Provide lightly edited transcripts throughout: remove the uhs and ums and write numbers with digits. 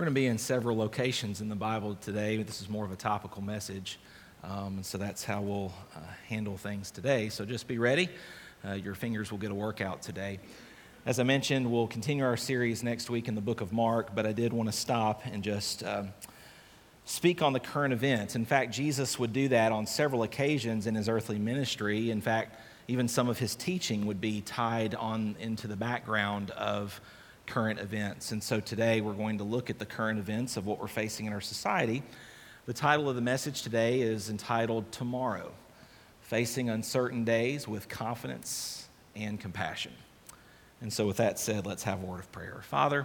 We're going to be in several locations in the Bible today. This is more of a topical message, and so that's how we'll handle things today. So just be ready. Your fingers will get a workout today. As I mentioned, we'll continue our series next week in the Book of Mark, but I did want to stop and just speak on the current events. In fact, Jesus would do that on several occasions in his earthly ministry. In fact, even some of his teaching would be tied on into the background of current events. And so today we're going to look at the current events of what we're facing in our society. The title of the message today is entitled Tomorrow, Facing Uncertain Days with Confidence and Compassion. And so with that said, let's have a word of prayer. Father,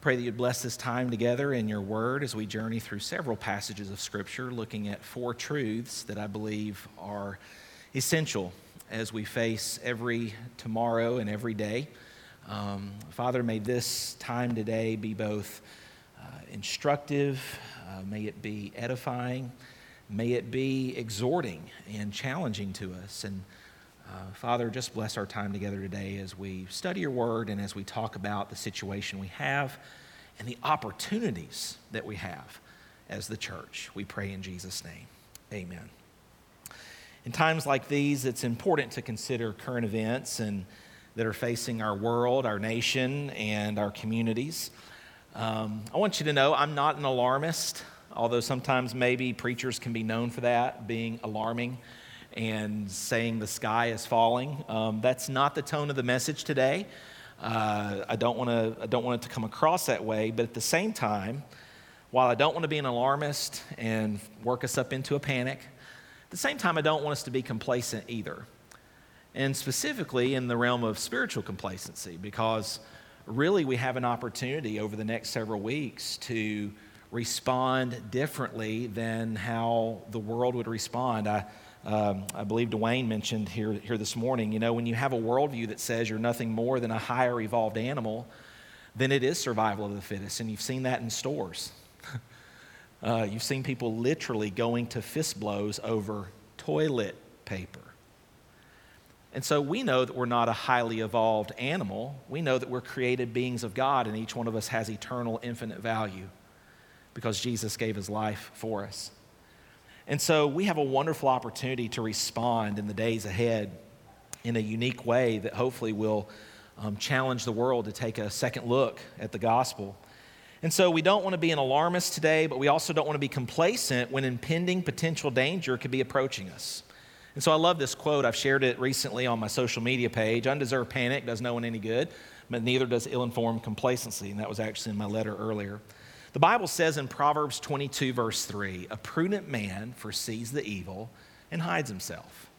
pray that you'd bless this time together in your word as we journey through several passages of Scripture, looking at four truths that I believe are essential as we face every tomorrow and every day. Father, may this time today be both instructive, may it be edifying, may it be exhorting and challenging to us. And Father, just bless our time together today as we study your word and as we talk about the situation we have and the opportunities that we have as the church. We pray in Jesus' name. Amen. In times like these, it's important to consider current events and that are facing our world, our nation, and our communities. I want you to know I'm not an alarmist, although sometimes maybe preachers can be known for that, being alarming and saying the sky is falling. That's not the tone of the message today. I don't want it to come across that way, but at the same time, while I don't want to be an alarmist and work us up into a panic, at the same time, I don't want us to be complacent either. And specifically in the realm of spiritual complacency, because really we have an opportunity over the next several weeks to respond differently than how the world would respond. I believe Dwayne mentioned here this morning, you know, when you have a worldview that says you're nothing more than a higher evolved animal, then it is survival of the fittest, and you've seen that in stores. You've seen people literally going to fist blows over toilet paper. And so we know that we're not a highly evolved animal. We know that we're created beings of God, and each one of us has eternal, infinite value because Jesus gave his life for us. And so we have a wonderful opportunity to respond in the days ahead in a unique way that hopefully will challenge the world to take a second look at the gospel. And so we don't want to be an alarmist today, but we also don't want to be complacent when impending potential danger could be approaching us. And so I love this quote. I've shared it recently on my social media page. Undeserved panic does no one any good, but neither does ill-informed complacency. And that was actually in my letter earlier. The Bible says in Proverbs 22, verse 3, a prudent man foresees the evil and hides himself,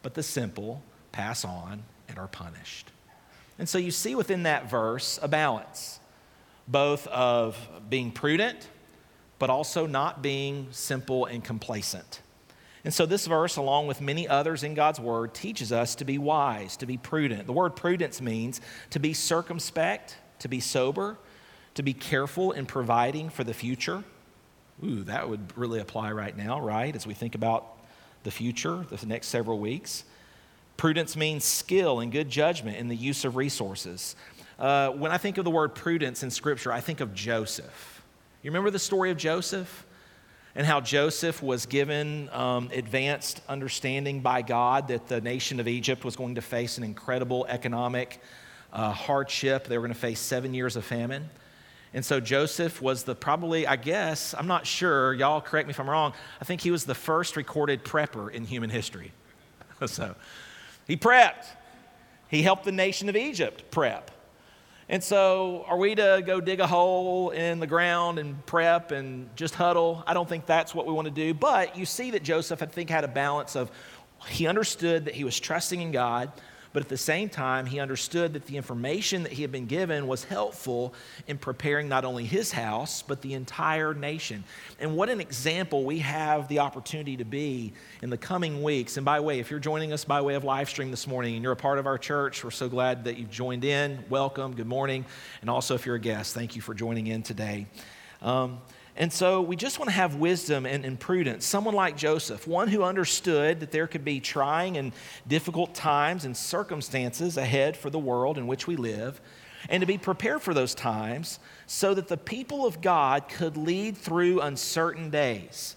but the simple pass on and are punished. And so you see within that verse a balance, both of being prudent, but also not being simple and complacent. And so this verse, along with many others in God's word, teaches us to be wise, to be prudent. The word prudence means to be circumspect, to be sober, to be careful in providing for the future. Ooh, that would really apply right now, right? As we think about the future, the next several weeks. Prudence means skill and good judgment in the use of resources. When I think of the word prudence in Scripture, I think of Joseph. You remember the story of Joseph? And how Joseph was given advanced understanding by God that the nation of Egypt was going to face an incredible economic hardship. They were going to face 7 years of famine. And so Joseph was I'm not sure, y'all correct me if I'm wrong, I think he was the first recorded prepper in human history. So he prepped. He helped the nation of Egypt prep. And so are we to go dig a hole in the ground and prep and just huddle? I don't think that's what we want to do. But you see that Joseph, I think, had a balance of he understood that he was trusting in God, but at the same time, he understood that the information that he had been given was helpful in preparing not only his house, but the entire nation. And what an example we have the opportunity to be in the coming weeks. And by the way, if you're joining us by way of live stream this morning and you're a part of our church, we're so glad that you've joined in. Welcome, good morning. And also if you're a guest, thank you for joining in today. And so we just want to have wisdom and prudence. Someone like Joseph, one who understood that there could be trying and difficult times and circumstances ahead for the world in which we live, and to be prepared for those times so that the people of God could lead through uncertain days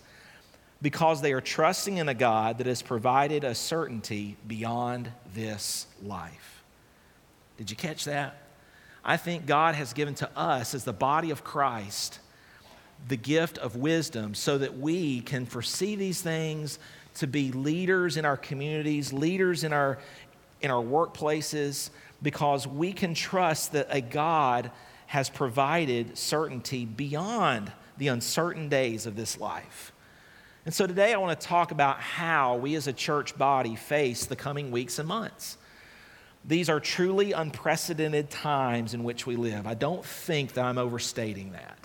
because they are trusting in a God that has provided a certainty beyond this life. Did you catch that? I think God has given to us as the body of Christ the gift of wisdom so that we can foresee these things, to be leaders in our communities, leaders in our workplaces, because we can trust that a God has provided certainty beyond the uncertain days of this life. And so today I want to talk about how we as a church body face the coming weeks and months. These are truly unprecedented times in which we live. I don't think that I'm overstating that.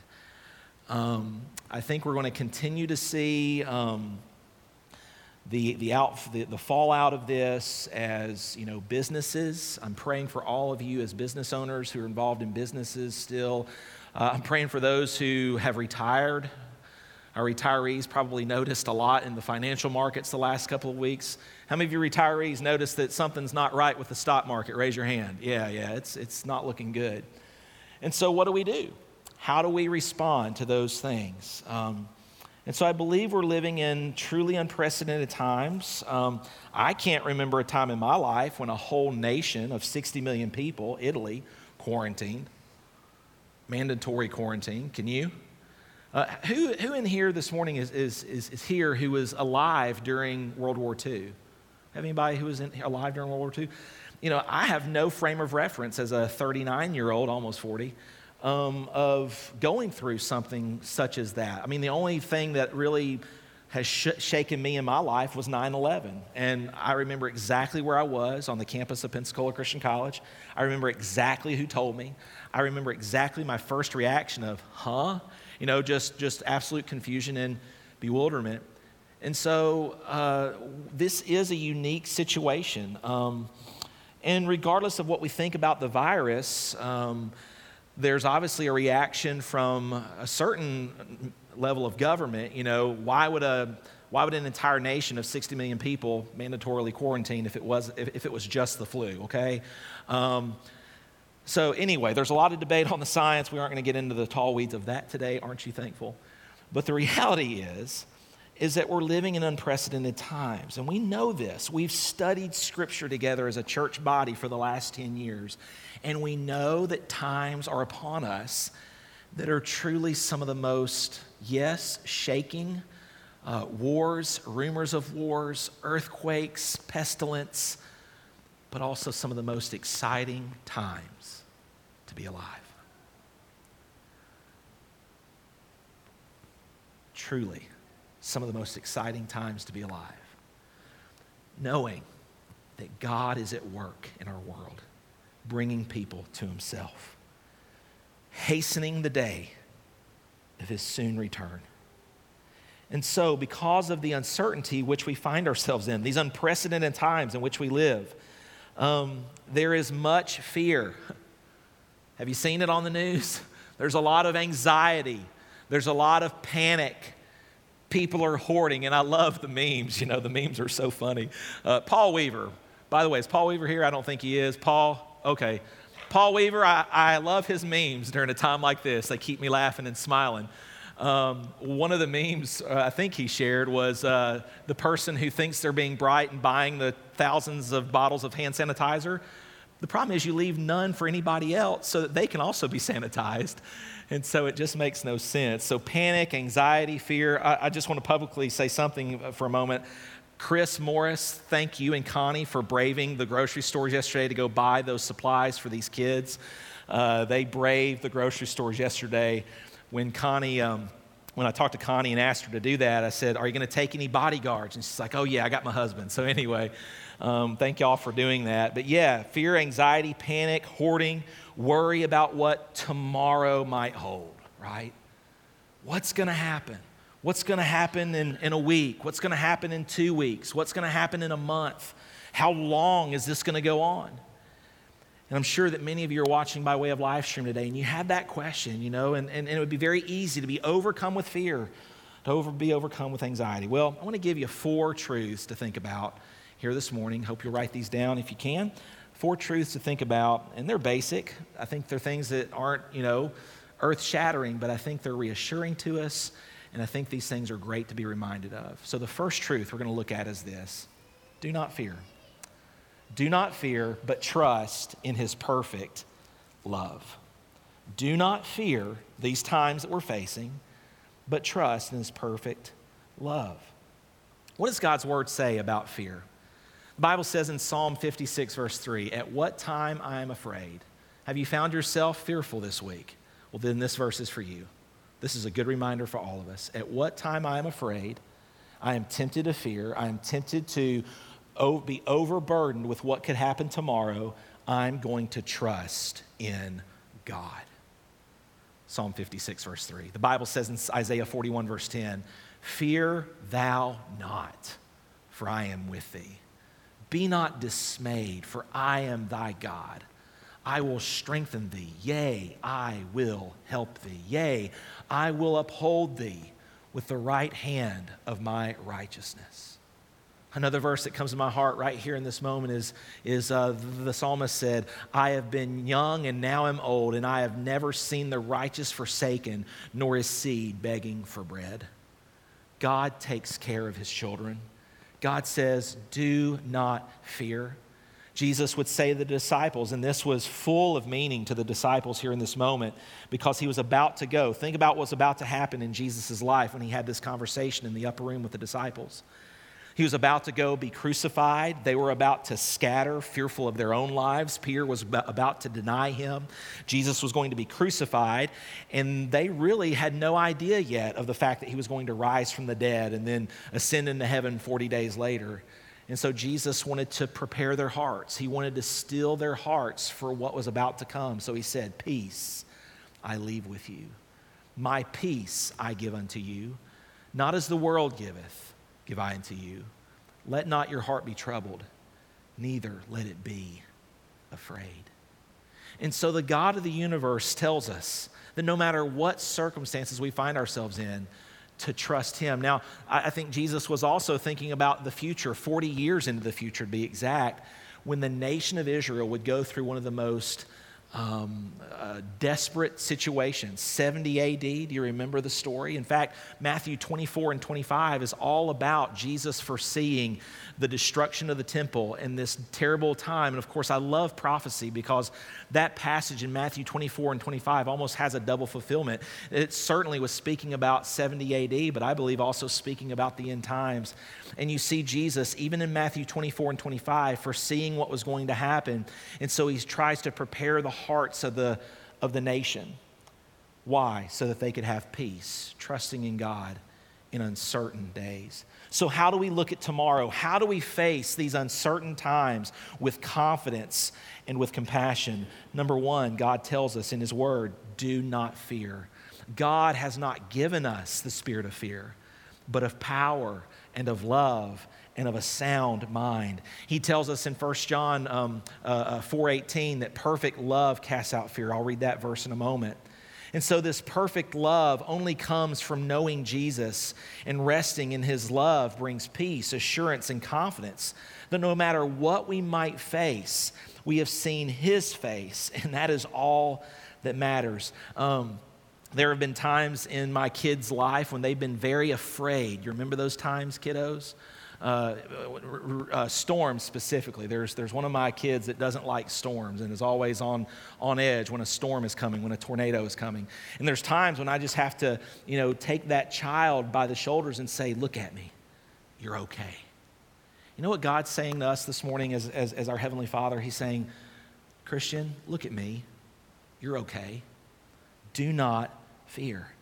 I think we're going to continue to see the fallout of this as, you know, businesses. I'm praying for all of you as business owners who are involved in businesses still. I'm praying for those who have retired. Our retirees probably noticed a lot in the financial markets the last couple of weeks. How many of you retirees noticed that something's not right with the stock market? Raise your hand. Yeah, it's not looking good. And so what do we do? How do we respond to those things? And so I believe we're living in truly unprecedented times. I can't remember a time in my life when a whole nation of 60 million people, Italy, quarantined, mandatory quarantine. Can you? Who in here this morning is here who was alive during World War II? Have anybody who was alive during World War II? You know, I have no frame of reference as a 39-year-old, almost 40, of going through something such as that. I mean, the only thing that really has shaken me in my life was 9/11. And I remember exactly where I was on the campus of Pensacola Christian College. I remember exactly who told me. I remember exactly my first reaction of, huh? You know, just absolute confusion and bewilderment. And so this is a unique situation. And regardless of what we think about the virus, there's obviously a reaction from a certain level of government. You know, why would an entire nation of 60 million people mandatorily quarantine if it was just the flu? Okay. So anyway, there's a lot of debate on the science. We aren't going to get into the tall weeds of that today. Aren't you thankful? But the reality is that we're living in unprecedented times. And we know this. We've studied Scripture together as a church body for the last 10 years. And we know that times are upon us that are truly some of the most, yes, shaking, wars, rumors of wars, earthquakes, pestilence, but also some of the most exciting times to be alive. Truly. Some of the most exciting times to be alive, knowing that God is at work in our world, bringing people to himself, hastening the day of his soon return. And so because of the uncertainty which we find ourselves in, these unprecedented times in which we live, there is much fear. Have you seen it on the news? There's a lot of anxiety. There's a lot of panic. People are hoarding, and I love the memes. You know, the memes are so funny. Paul Weaver, by the way, is Paul Weaver here? I don't think he is. Paul, okay. Paul Weaver, I love his memes during a time like this. They keep me laughing and smiling. One of the memes I think he shared was the person who thinks they're being bright and buying the thousands of bottles of hand sanitizer. The problem is you leave none for anybody else so that they can also be sanitized. And so it just makes no sense. So panic, anxiety, fear. I just want to publicly say something for a moment. Chris Morris, thank you and Connie for braving the grocery stores yesterday to go buy those supplies for these kids. They braved the grocery stores yesterday. When Connie, when I talked to Connie and asked her to do that, I said, are you going to take any bodyguards? And she's like, oh yeah, I got my husband. So anyway, thank y'all for doing that. But yeah, fear, anxiety, panic, hoarding, worry about what tomorrow might hold, right? What's going to happen? What's going to happen in a week? What's going to happen in 2 weeks? What's going to happen in a month? How long is this going to go on? And I'm sure that many of you are watching by way of live stream today, and you have that question, you know, and it would be very easy to be overcome with fear, to be overcome with anxiety. Well, I want to give you 4 truths to think about here this morning. Hope you'll write these down if you can. four truths to think about, and they're basic. I think they're things that aren't, earth-shattering, but I think they're reassuring to us, and I think these things are great to be reminded of. So the first truth we're going to look at is this: do not fear. Do not fear, but trust in his perfect love. Do not fear these times that we're facing, but trust in his perfect love. What does God's word say about fear? The Bible says in Psalm 56, verse 3, "At what time I am afraid." Have you found yourself fearful this week? Well, then this verse is for you. This is a good reminder for all of us. At what time I am afraid, I am tempted to fear, I am tempted to be overburdened with what could happen tomorrow, I'm going to trust in God. Psalm 56, verse 3. The Bible says in Isaiah 41, verse 10, "Fear thou not, for I am with thee. Be not dismayed, for I am thy God. I will strengthen thee. Yea, I will help thee. Yea, I will uphold thee with the right hand of my righteousness." Another verse that comes to my heart right here in this moment is the psalmist said, "I have been young and now am old, and I have never seen the righteous forsaken, nor his seed begging for bread." God takes care of his children. God says, "Do not fear." Jesus would say to the disciples, and this was full of meaning to the disciples here in this moment, because he was about to go. Think about what's about to happen in Jesus' life when he had this conversation in the upper room with the disciples. He was about to go be crucified. They were about to scatter, fearful of their own lives. Peter was about to deny him. Jesus was going to be crucified, and they really had no idea yet of the fact that he was going to rise from the dead and then ascend into heaven 40 days later. And so Jesus wanted to prepare their hearts. He wanted to still their hearts for what was about to come. So he said, "Peace I leave with you. My peace I give unto you. Not as the world giveth, give I unto you. Let not your heart be troubled, neither let it be afraid." And so the God of the universe tells us that no matter what circumstances we find ourselves in, to trust him. Now, I think Jesus was also thinking about the future, 40 years into the future to be exact, when the nation of Israel would go through one of the most desperate situations. 70 AD, do you remember the story? In fact, Matthew 24 and 25 is all about Jesus foreseeing the destruction of the temple in this terrible time. And of course, I love prophecy because that passage in Matthew 24 and 25 almost has a double fulfillment. It certainly was speaking about 70 AD, but I believe also speaking about the end times. And you see Jesus, even in Matthew 24 and 25, foreseeing what was going to happen. And so he tries to prepare the hearts of the nation. Why? So that they could have peace, trusting in God in uncertain days. So how do we look at tomorrow? How do we face these uncertain times with confidence and with compassion? Number one, God tells us in his word, do not fear. God has not given us the spirit of fear, but of power and of love and of a sound mind. He tells us in 1 John 4:18 that perfect love casts out fear. I'll read that verse in a moment. And so this perfect love only comes from knowing Jesus, and resting in his love brings peace, assurance, and confidence that no matter what we might face, we have seen his face, and that is all that matters. There have been times in my kids' life when they've been very afraid. You remember those times, kiddos? Storms specifically. There's one of my kids that doesn't like storms and is always on edge when a storm is coming, when a tornado is coming. And there's times when I just have to, take that child by the shoulders and say, "Look at me, you're okay." You know what God's saying to us this morning as our Heavenly Father? He's saying, "Christian, look at me, you're okay. Do not fear.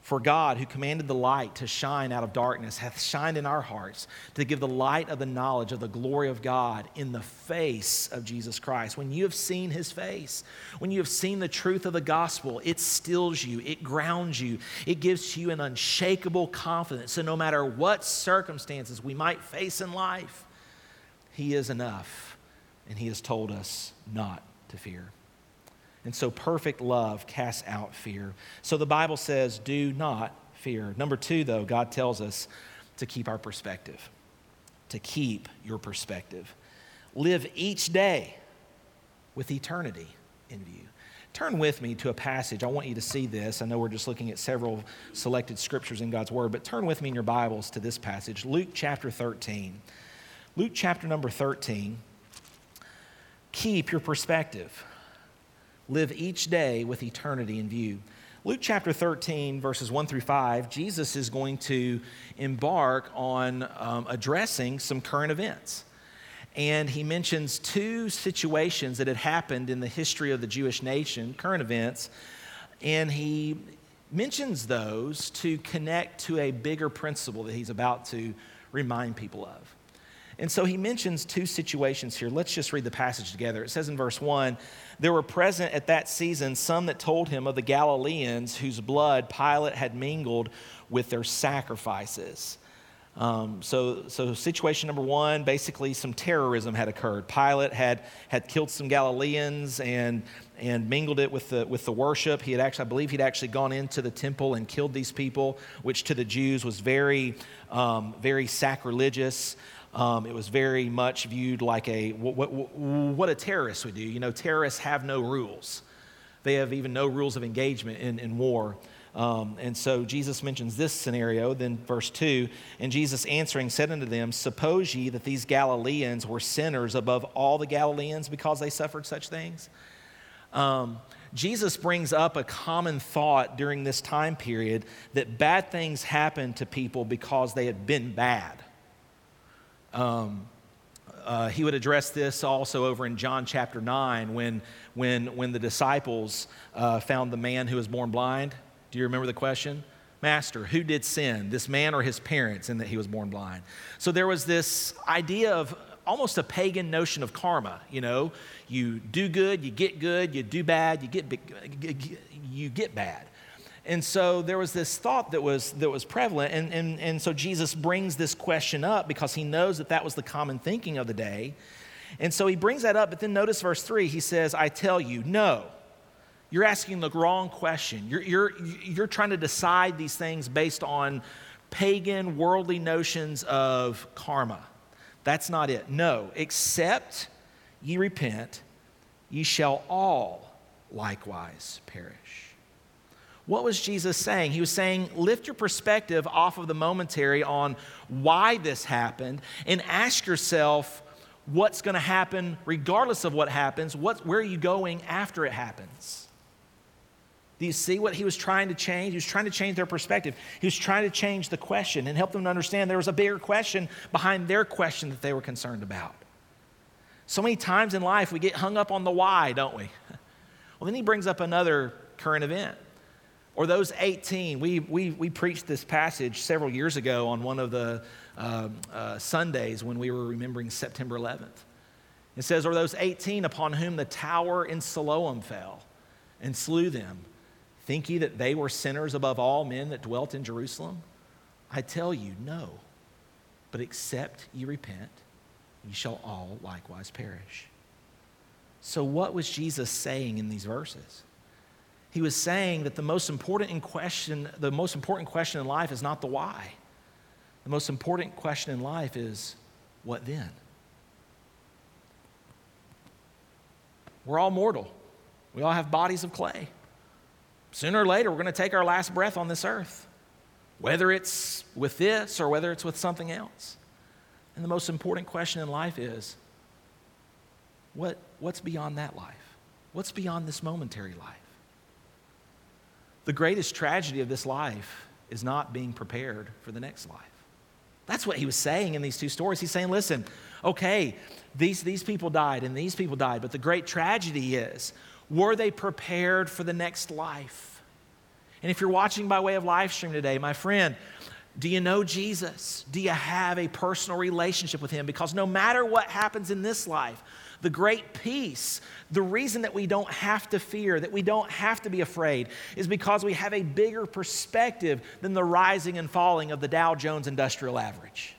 For God, who commanded the light to shine out of darkness, hath shined in our hearts to give the light of the knowledge of the glory of God in the face of Jesus Christ." When you have seen his face, when you have seen the truth of the gospel, it stills you, it grounds you, it gives you an unshakable confidence. So no matter what circumstances we might face in life, he is enough, and he has told us not to fear. And so perfect love casts out fear. So the Bible says, do not fear. Number two, though, God tells us to keep our perspective, to keep your perspective. Live each day with eternity in view. Turn with me to a passage. I want you to see this. I know we're just looking at several selected scriptures in God's word, but turn with me in your Bibles to this passage, Luke chapter 13. Luke chapter number 13. Keep your perspective. Live each day with eternity in view. Luke chapter 13, verses 1 through 5, Jesus is going to embark on addressing some current events. And he mentions two situations that had happened in the history of the Jewish nation, current events, and he mentions those to connect to a bigger principle that he's about to remind people of. And so he mentions two situations here. Let's just read the passage together. It says in verse 1, "There were present at that season some that told him of the Galileans whose blood Pilate had mingled with their sacrifices." So situation number one, basically some terrorism had occurred. Pilate had killed some Galileans and mingled it with the worship. He had actually, I believe he'd actually gone into the temple and killed these people, which to the Jews was very sacrilegious. It was very much viewed like what a terrorist would do. You know, terrorists have no rules. They have even no rules of engagement in war. And so Jesus mentions this scenario, then verse 2, "And Jesus answering said unto them, Suppose ye that these Galileans were sinners above all the Galileans because they suffered such things?" Jesus brings up a common thought during this time period that bad things happened to people because they had been bad. He would address this also over in John chapter 9 when the disciples found the man who was born blind. Do you remember the question? "Master, who did sin, this man or his parents, in that he was born blind?" So there was this idea of almost a pagan notion of karma. You know, you do good, you get good; you do bad, you get bad. And so there was this thought that was prevalent, and so Jesus brings this question up because he knows that was the common thinking of the day, and so he brings that up. But then notice verse 3. He says, "I tell you, no." You're asking the wrong question. You're trying to decide these things based on pagan, worldly notions of karma. That's not it. "No, except ye repent, ye shall all likewise perish." What was Jesus saying? He was saying, lift your perspective off of the momentary on why this happened and ask yourself what's going to happen regardless of what happens. Where are you going after it happens? Do you see what he was trying to change? He was trying to change their perspective. He was trying to change the question and help them to understand there was a bigger question behind their question that they were concerned about. So many times in life we get hung up on the why, don't we? Well, then he brings up another current event. Or those 18. We preached this passage several years ago on one of the Sundays when we were remembering September 11th. It says, "Or those 18 upon whom the tower in Siloam fell and slew them. Think ye that they were sinners above all men that dwelt in Jerusalem? I tell you, no. But except ye repent, ye shall all likewise perish." So what was Jesus saying in these verses? He was saying that the most important question in life is not the why. The most important question in life is, what then? We're all mortal. We all have bodies of clay. Sooner or later, we're going to take our last breath on this earth, whether it's with this or whether it's with something else. And the most important question in life is, what's beyond that life? What's beyond this momentary life? The greatest tragedy of this life is not being prepared for the next life. That's what he was saying in these two stories. He's saying, listen, okay, these people died and these people died, but the great tragedy is, were they prepared for the next life? And if you're watching by way of live stream today, my friend, do you know Jesus? Do you have a personal relationship with him? Because no matter what happens in this life, the great peace, the reason that we don't have to fear, that we don't have to be afraid, is because we have a bigger perspective than the rising and falling of the Dow Jones Industrial Average.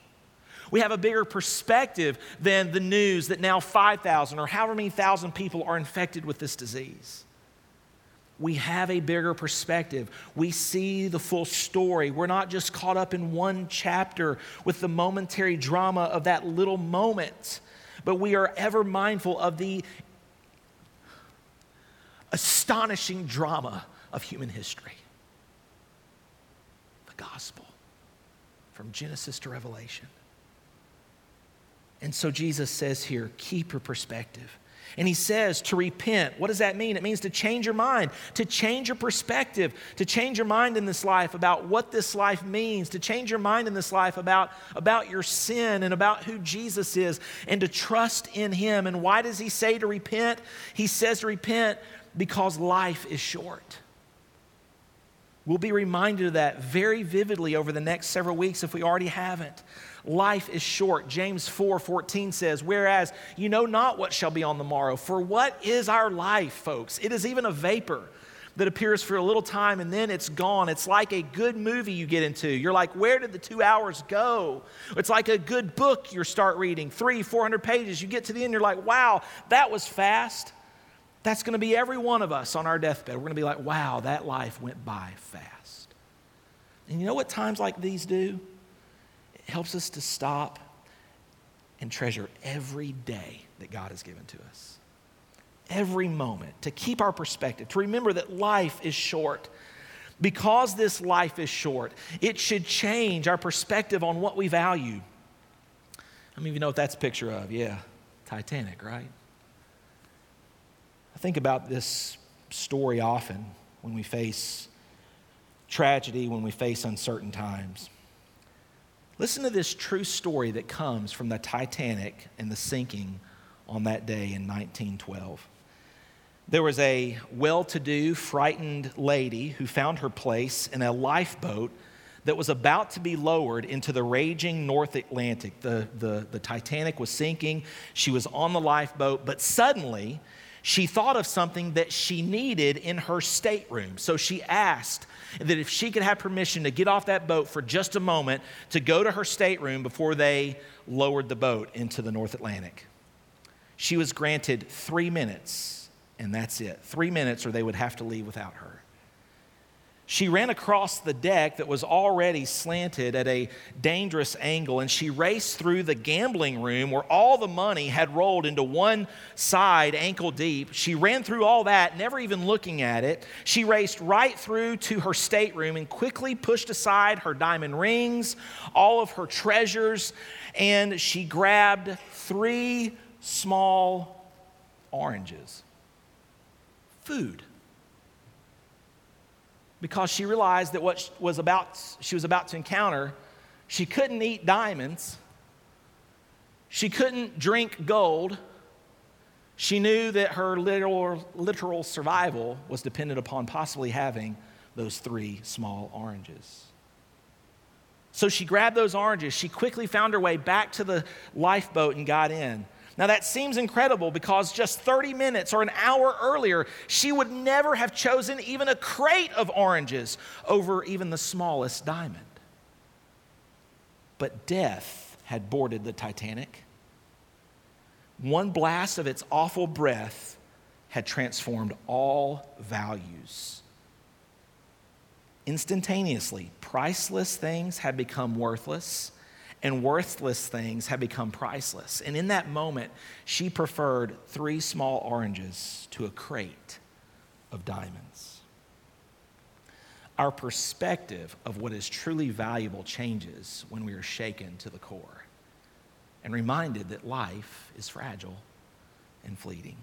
We have a bigger perspective than the news that now 5,000 or however many thousand people are infected with this disease. We have a bigger perspective. We see the full story. We're not just caught up in one chapter with the momentary drama of that little moment, but we are ever mindful of the astonishing drama of human history. The gospel from Genesis to Revelation. And so Jesus says here, keep your perspective. And he says to repent. What does that mean? It means to change your mind, to change your perspective, to change your mind in this life about what this life means, to change your mind in this life about your sin and about who Jesus is, and to trust in him. And why does he say to repent? He says to repent because life is short. We'll be reminded of that very vividly over the next several weeks if we already haven't. Life is short. James 4:14 says, whereas you know not what shall be on the morrow. For what is our life, folks? It is even a vapor that appears for a little time and then it's gone. It's like a good movie you get into. You're like, where did the 2 hours go? It's like a good book you start reading, 300-400 pages. You get to the end, you're like, wow, that was fast. That's going to be every one of us on our deathbed. We're going to be like, wow, that life went by fast. And you know what times like these do? It helps us to stop and treasure every day that God has given to us. Every moment, to keep our perspective, to remember that life is short. Because this life is short, it should change our perspective on what we value. How many of you know what that's a picture of? Yeah, Titanic, right? I think about this story often when we face tragedy, when we face uncertain times. Listen to this true story that comes from the Titanic and the sinking on that day in 1912. There was a well-to-do, frightened lady who found her place in a lifeboat that was about to be lowered into the raging North Atlantic. The Titanic was sinking. She was on the lifeboat, but suddenly she thought of something that she needed in her stateroom. So she asked that if she could have permission to get off that boat for just a moment to go to her stateroom before they lowered the boat into the North Atlantic. She was granted 3 minutes, and that's it. 3 minutes, or they would have to leave without her. She ran across the deck that was already slanted at a dangerous angle, and she raced through the gambling room where all the money had rolled into one side ankle deep. She ran through all that, never even looking at it. She raced right through to her stateroom and quickly pushed aside her diamond rings, all of her treasures, and she grabbed 3 small oranges. Food. Because she realized that what she was about to encounter, she couldn't eat diamonds. She couldn't drink gold. She knew that her literal survival was dependent upon possibly having those 3 small oranges. So she grabbed those oranges. She quickly found her way back to the lifeboat and got in. Now that seems incredible because just 30 minutes or an hour earlier, she would never have chosen even a crate of oranges over even the smallest diamond. But death had boarded the Titanic. One blast of its awful breath had transformed all values. Instantaneously, priceless things had become worthless, and worthless things have become priceless. And in that moment, she preferred 3 small oranges to a crate of diamonds. Our perspective of what is truly valuable changes when we are shaken to the core and reminded that life is fragile and fleeting.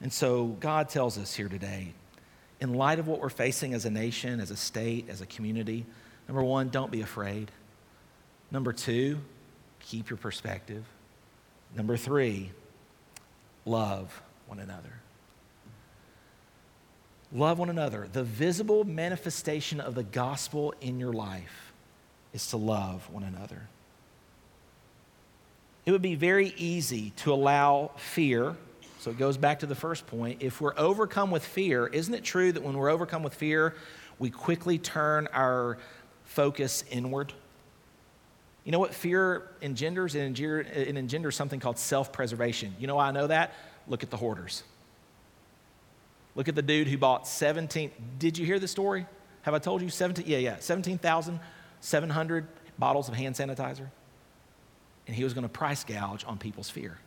And so God tells us here today, in light of what we're facing as a nation, as a state, as a community, number one, don't be afraid. Number two, keep your perspective. Number three, love one another. Love one another. The visible manifestation of the gospel in your life is to love one another. It would be very easy to allow fear. So it goes back to the first point. If we're overcome with fear, isn't it true that when we're overcome with fear, we quickly turn our focus inward? You know what fear engenders? It engenders something called self-preservation. You know why I know that? Look at the hoarders. Look at the dude who bought 17. Did you hear the story? Have I told you? 17,700 bottles of hand sanitizer. And he was going to price gouge on people's fear.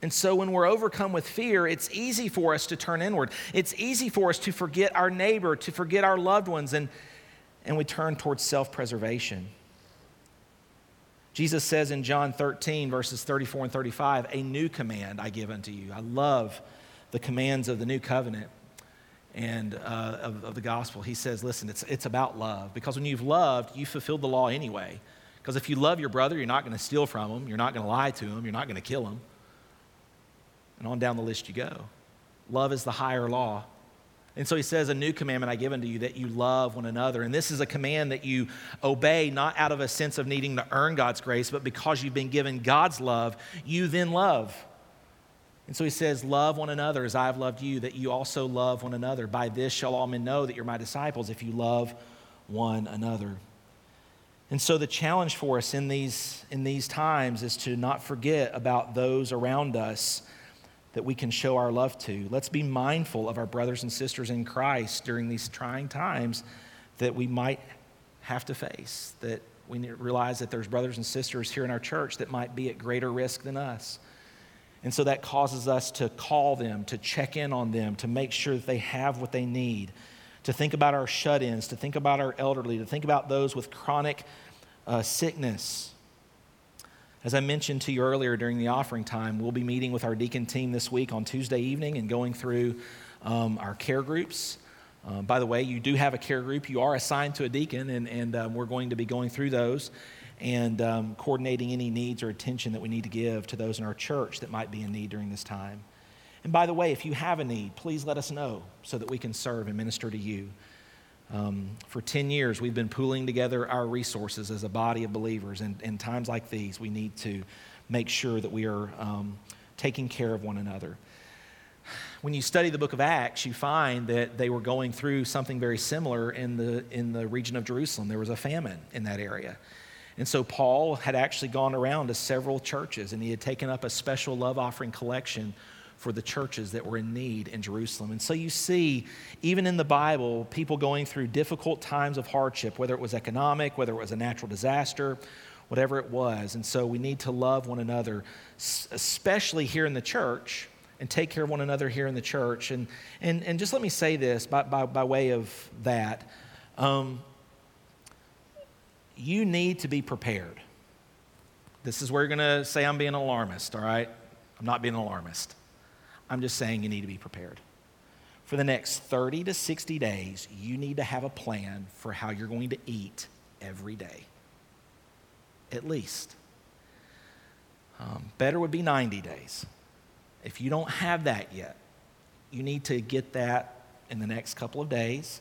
And so when we're overcome with fear, it's easy for us to turn inward. It's easy for us to forget our neighbor, to forget our loved ones, and we turn towards self-preservation. Jesus says in John 13, verses 34 and 35, "A new command I give unto you." I love the commands of the new covenant and of the gospel. He says, listen, it's about love, because when you've loved, you fulfilled the law anyway. Because if you love your brother, you're not going to steal from him. You're not going to lie to him. You're not going to kill him. And on down the list you go. Love is the higher law. And so he says, a new commandment I give unto you, that you love one another. And this is a command that you obey, not out of a sense of needing to earn God's grace, but because you've been given God's love, you then love. And so he says, love one another as I have loved you, that you also love one another. By this shall all men know that you're my disciples, if you love one another. And so the challenge for us in these times is to not forget about those around us that we can show our love to. Let's be mindful of our brothers and sisters in Christ during these trying times that we might have to face, that we need to realize that there's brothers and sisters here in our church that might be at greater risk than us. And so that causes us to call them, to check in on them, to make sure that they have what they need, to think about our shut-ins, to think about our elderly, to think about those with chronic sickness. As I mentioned to you earlier during the offering time, we'll be meeting with our deacon team this week on Tuesday evening and going through our care groups. By the way, you do have a care group. You are assigned to a deacon, and we're going to be going through those and coordinating any needs or attention that we need to give to those in our church that might be in need during this time. And by the way, if you have a need, please let us know so that we can serve and minister to you. For 10 years, we've been pooling together our resources as a body of believers. And in times like these, we need to make sure that we are taking care of one another. When you study the book of Acts, you find that they were going through something very similar in the region of Jerusalem. There was a famine in that area. And so Paul had actually gone around to several churches, and he had taken up a special love offering collection for the churches that were in need in Jerusalem. And so you see, even in the Bible, people going through difficult times of hardship, whether it was economic, whether it was a natural disaster, whatever it was. And so we need to love one another, especially here in the church, and take care of one another here in the church. And just let me say this by way of that. You need to be prepared. This is where you're gonna say I'm being an alarmist, all right? I'm not being an alarmist. I'm just saying you need to be prepared. For the next 30 to 60 days, you need to have a plan for how you're going to eat every day, at least. Better would be 90 days. If you don't have that yet, you need to get that in the next couple of days.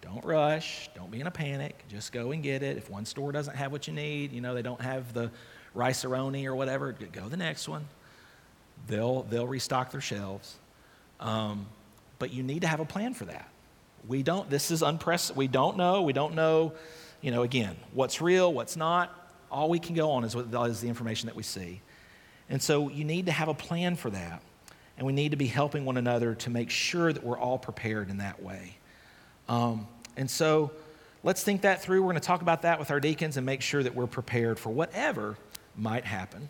Don't rush. Don't be in a panic. Just go and get it. If one store doesn't have what you need, they don't have the rice-a-roni or whatever, go to the next one. They'll restock their shelves, but you need to have a plan for that. We don't. This is unprecedented. We don't know. Again, what's real, what's not. All we can go on is the information that we see, and so you need to have a plan for that, and we need to be helping one another to make sure that we're all prepared in that way. And so, let's think that through. We're going to talk about that with our deacons and make sure that we're prepared for whatever might happen.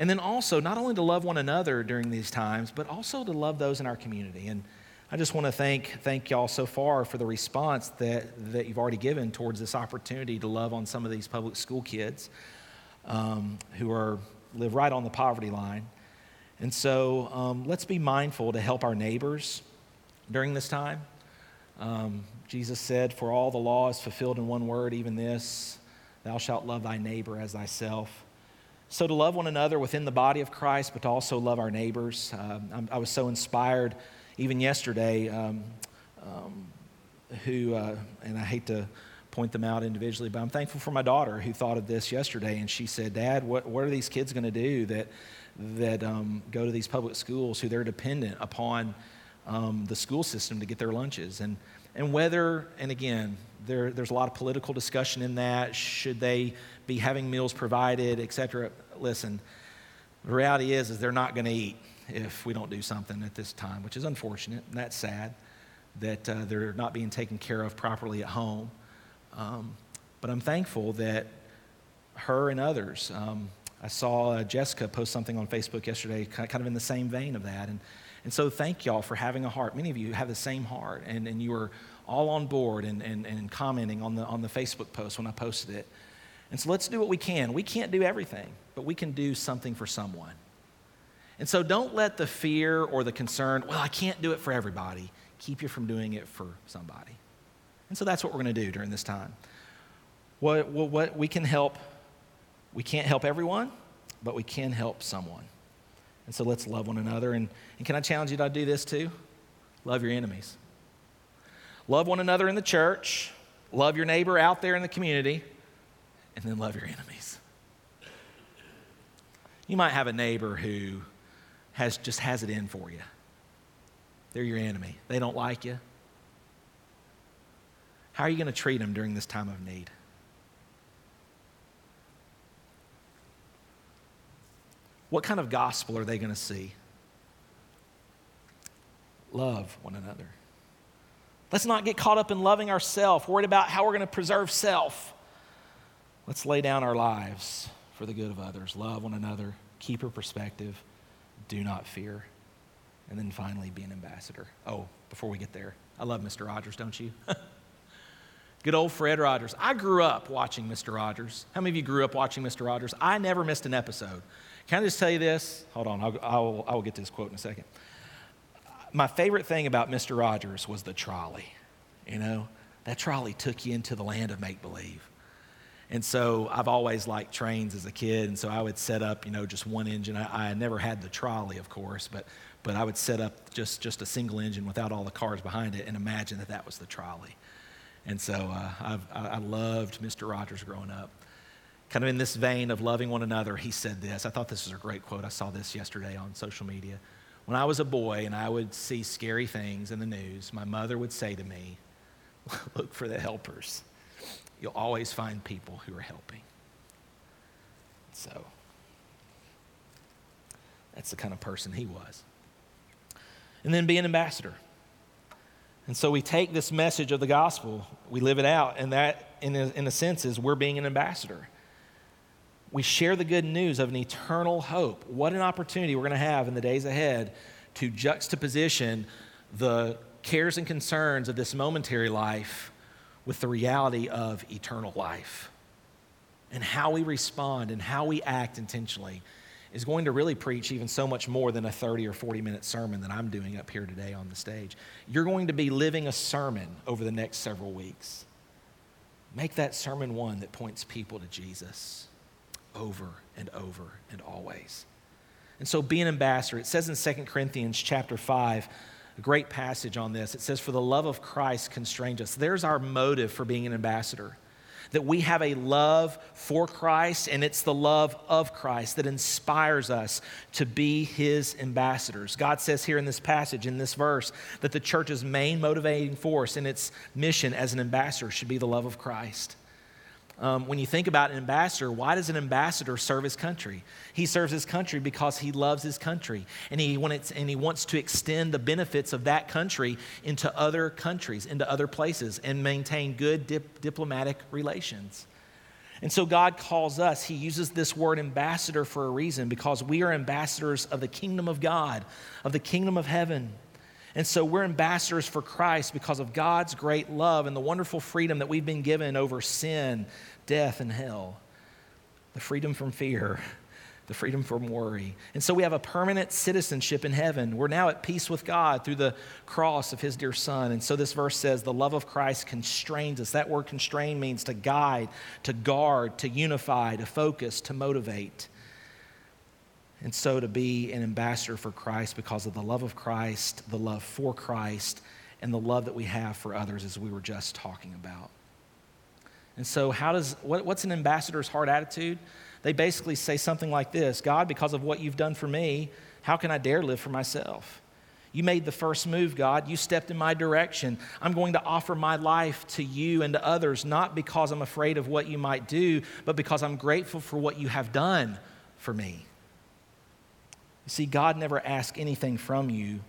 And then also, not only to love one another during these times, but also to love those in our community. And I just want to thank y'all so far for the response that you've already given towards this opportunity to love on some of these public school kids who live right on the poverty line. And so let's be mindful to help our neighbors during this time. Jesus said, "For all the law is fulfilled in one word, even this, thou shalt love thy neighbor as thyself." So to love one another within the body of Christ, but to also love our neighbors. I was so inspired even yesterday, and I hate to point them out individually, but I'm thankful for my daughter who thought of this yesterday, and she said, "Dad, what are these kids going to do that go to these public schools who they're dependent upon the school system to get their lunches?" And whether, and again, there's a lot of political discussion in that. Should they be having meals provided, et cetera? Listen, the reality is they're not going to eat if we don't do something at this time, which is unfortunate, and that's sad that they're not being taken care of properly at home. But I'm thankful that her and others I saw Jessica post something on Facebook yesterday, kind of in the same vein of that. And so thank y'all for having a heart. Many of you have the same heart, and you were all on board and commenting on the Facebook post when I posted it. And so let's do what we can. We can't do everything, but we can do something for someone. And so don't let the fear or the concern, well, I can't do it for everybody, keep you from doing it for somebody. And so that's what we're going to do during this time. What we can help, we can't help everyone, but we can help someone. And so let's love one another. And can I challenge you to do this too? Love your enemies. Love one another in the church. Love your neighbor out there in the community. And then love your enemies. You might have a neighbor who just has it in for you. They're your enemy. They don't like you. How are you going to treat them during this time of need? What kind of gospel are they going to see? Love one another. Let's not get caught up in loving ourselves, worried about how we're going to preserve self. Let's lay down our lives for the good of others. Love one another. Keep your perspective. Do not fear. And then finally, be an ambassador. Oh, before we get there, I love Mr. Rogers, don't you? Good old Fred Rogers. I grew up watching Mr. Rogers. How many of you grew up watching Mr. Rogers? I never missed an episode. Can I just tell you this? Hold on, I will get to this quote in a second. My favorite thing about Mr. Rogers was the trolley. You know, that trolley took you into the land of make-believe. And so I've always liked trains as a kid, and so I would set up, you know, just one engine. I never had the trolley, of course, but I would set up just a single engine without all the cars behind it and imagine that was the trolley. And so I loved Mr. Rogers growing up. Kind of in this vein of loving one another, he said this. I thought this was a great quote. I saw this yesterday on social media. When I was a boy and I would see scary things in the news, my mother would say to me, look for the helpers. You'll always find people who are helping. So that's the kind of person he was. And then be an ambassador. And so we take this message of the gospel, we live it out, and that, in a sense, is we're being an ambassador. We share the good news of an eternal hope. What an opportunity we're going to have in the days ahead to juxtaposition the cares and concerns of this momentary life with the reality of eternal life. And how we respond and how we act intentionally is going to really preach even so much more than a 30 or 40-minute sermon that I'm doing up here today on the stage. You're going to be living a sermon over the next several weeks. Make that sermon one that points people to Jesus over and over and always. And so be an ambassador. It says in 2 Corinthians chapter 5, a great passage on this. It says, for the love of Christ constrains us. There's our motive for being an ambassador. That we have a love for Christ, and it's the love of Christ that inspires us to be his ambassadors. God says here in this passage, in this verse, that the church's main motivating force in its mission as an ambassador should be the love of Christ. When you think about an ambassador, why does an ambassador serve his country? He serves his country because he loves his country, and he wants to extend the benefits of that country into other countries, into other places, and maintain good diplomatic relations. And so God calls us. He uses this word ambassador for a reason, because we are ambassadors of the kingdom of God, of the kingdom of heaven. And so we're ambassadors for Christ because of God's great love and the wonderful freedom that we've been given over sin, death, and hell. The freedom from fear, the freedom from worry. And so we have a permanent citizenship in heaven. We're now at peace with God through the cross of his dear son. And so this verse says, the love of Christ constrains us. That word constrain means to guide, to guard, to unify, to focus, to motivate. And so to be an ambassador for Christ because of the love of Christ, the love for Christ, and the love that we have for others as we were just talking about. And so what's an ambassador's heart attitude? They basically say something like this: God, because of what you've done for me, how can I dare live for myself? You made the first move, God. You stepped in my direction. I'm going to offer my life to you and to others, not because I'm afraid of what you might do, but because I'm grateful for what you have done for me. You see, God never asks anything from you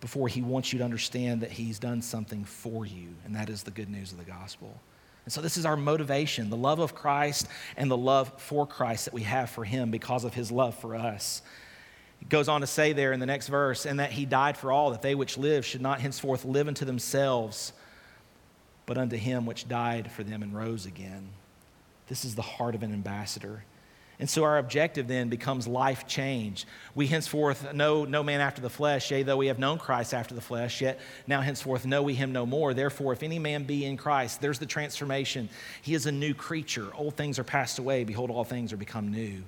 before he wants you to understand that he's done something for you, and that is the good news of the gospel. And so this is our motivation, the love of Christ and the love for Christ that we have for him because of his love for us. It goes on to say there in the next verse, and that he died for all, that they which live should not henceforth live unto themselves, but unto him which died for them and rose again. This is the heart of an ambassador. And so our objective then becomes life change. We henceforth know no man after the flesh, yea, though we have known Christ after the flesh, yet now henceforth know we him no more. Therefore, if any man be in Christ, there's the transformation. He is a new creature. Old things are passed away. Behold, all things are become new.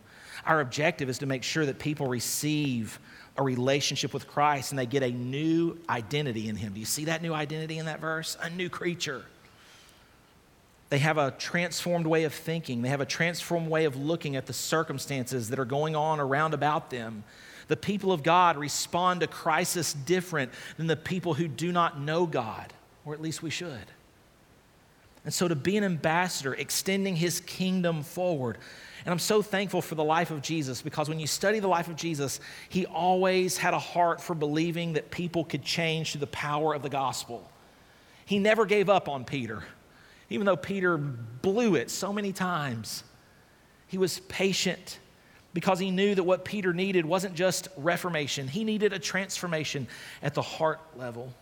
Our objective is to make sure that people receive a relationship with Christ and they get a new identity in him. Do you see that new identity in that verse? A new creature. They have a transformed way of thinking. They have a transformed way of looking at the circumstances that are going on around about them. The people of God respond to crisis different than the people who do not know God, or at least we should. And so to be an ambassador, extending his kingdom forward. And I'm so thankful for the life of Jesus, because when you study the life of Jesus, he always had a heart for believing that people could change through the power of the gospel. He never gave up on Peter. Even though Peter blew it so many times, he was patient because he knew that what Peter needed wasn't just reformation. He needed a transformation at the heart level.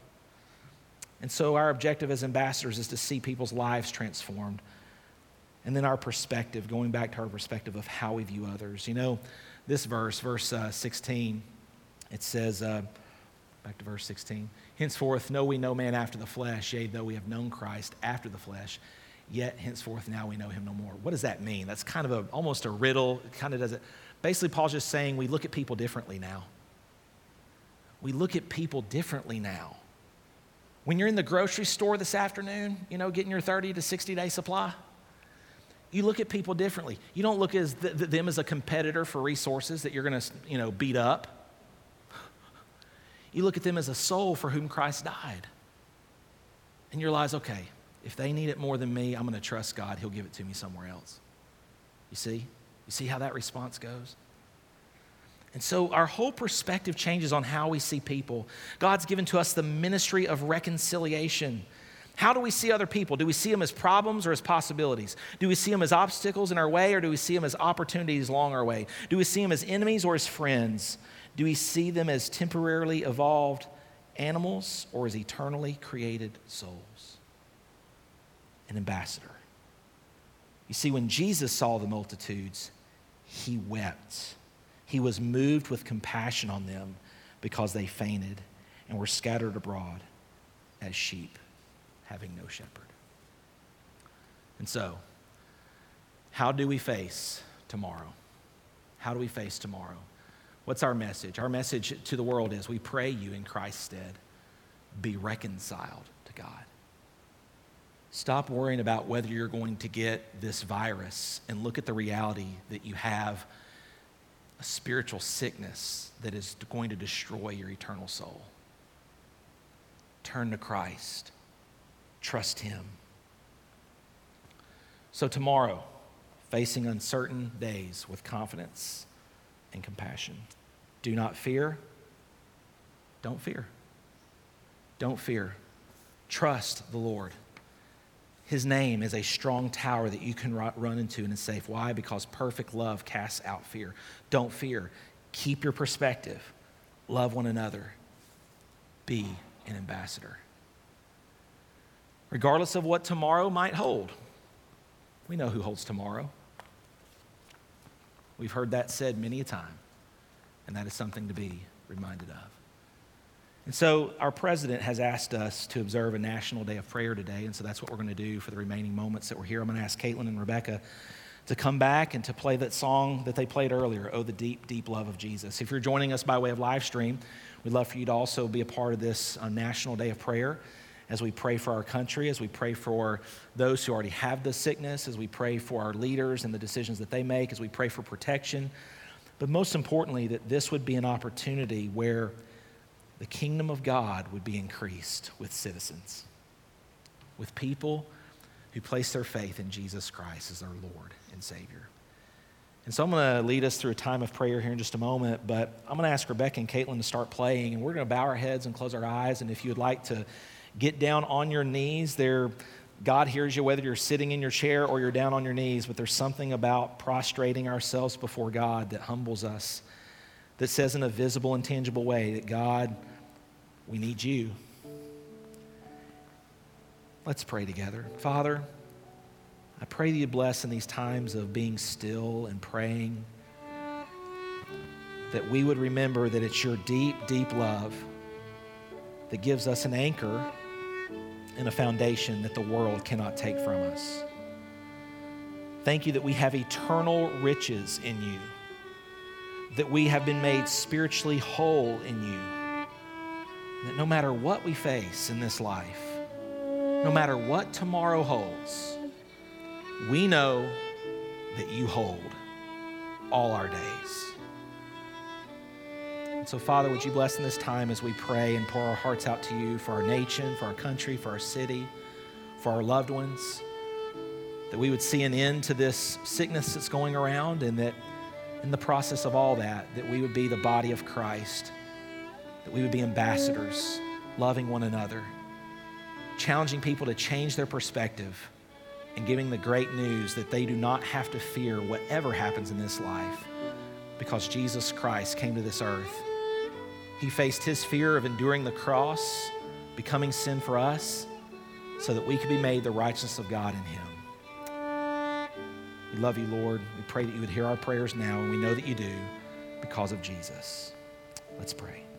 And so our objective as ambassadors is to see people's lives transformed. And then our perspective, going back to our perspective of how we view others. You know, this verse, verse 16, it says, back to verse 16. Henceforth know we no man after the flesh, yea, though we have known Christ after the flesh, yet henceforth now we know him no more. What does that mean? That's kind of almost a riddle. It kind of does it. Basically, Paul's just saying we look at people differently now. We look at people differently now. When you're in the grocery store this afternoon, you know, getting your 30 to 60 day supply, you look at people differently. You don't look at them as a competitor for resources that you're going to, you know, beat up. You look at them as a soul for whom Christ died. And you realize, okay, if they need it more than me, I'm going to trust God. He'll give it to me somewhere else. You see? You see how that response goes? And so our whole perspective changes on how we see people. God's given to us the ministry of reconciliation. How do we see other people? Do we see them as problems or as possibilities? Do we see them as obstacles in our way, or do we see them as opportunities along our way? Do we see them as enemies or as friends? Do we see them as temporarily evolved animals or as eternally created souls? An ambassador. You see, when Jesus saw the multitudes, he wept. He was moved with compassion on them because they fainted and were scattered abroad as sheep having no shepherd. And so, how do we face tomorrow? How do we face tomorrow? What's our message? Our message to the world is, we pray you in Christ's stead, be reconciled to God. Stop worrying about whether you're going to get this virus and look at the reality that you have a spiritual sickness that is going to destroy your eternal soul. Turn to Christ. Trust him. So tomorrow, facing uncertain days with confidence and compassion. Do not fear. Don't fear. Don't fear. Trust the Lord. His name is a strong tower that you can run into and is safe. Why? Because perfect love casts out fear. Don't fear. Keep your perspective. Love one another. Be an ambassador. Regardless of what tomorrow might hold, we know who holds tomorrow. We've heard that said many a time, and that is something to be reminded of. And so our president has asked us to observe a national day of prayer today, and so that's what we're going to do for the remaining moments that we're here. I'm going to ask Caitlin and Rebecca to come back and to play that song that they played earlier, Oh, the Deep, Deep Love of Jesus. If you're joining us by way of live stream, we'd love for you to also be a part of this national day of prayer. As we pray for our country, as we pray for those who already have the sickness, as we pray for our leaders and the decisions that they make, as we pray for protection. But most importantly, that this would be an opportunity where the kingdom of God would be increased with citizens, with people who place their faith in Jesus Christ as their Lord and Savior. And so I'm going to lead us through a time of prayer here in just a moment, but I'm going to ask Rebecca and Caitlin to start playing, and we're going to bow our heads and close our eyes, and if you would like to get down on your knees. There God hears you whether you're sitting in your chair or you're down on your knees, but there's something about prostrating ourselves before God that humbles us, that says in a visible and tangible way that, God, we need you. Let's pray together. Father, I pray that you bless in these times of being still and praying, that we would remember that it's your deep, deep love that gives us an anchor and a foundation that the world cannot take from us. Thank you that we have eternal riches in you, that we have been made spiritually whole in you, that no matter what we face in this life, no matter what tomorrow holds, we know that you hold all our days. And so, Father, would you bless in this time as we pray and pour our hearts out to you for our nation, for our country, for our city, for our loved ones, that we would see an end to this sickness that's going around, and that in the process of all that, that we would be the body of Christ, that we would be ambassadors, loving one another, challenging people to change their perspective and giving the great news that they do not have to fear whatever happens in this life, because Jesus Christ came to this earth. He faced his fear of enduring the cross, becoming sin for us, so that we could be made the righteousness of God in him. We love you, Lord. We pray that you would hear our prayers now, and we know that you do because of Jesus. Let's pray.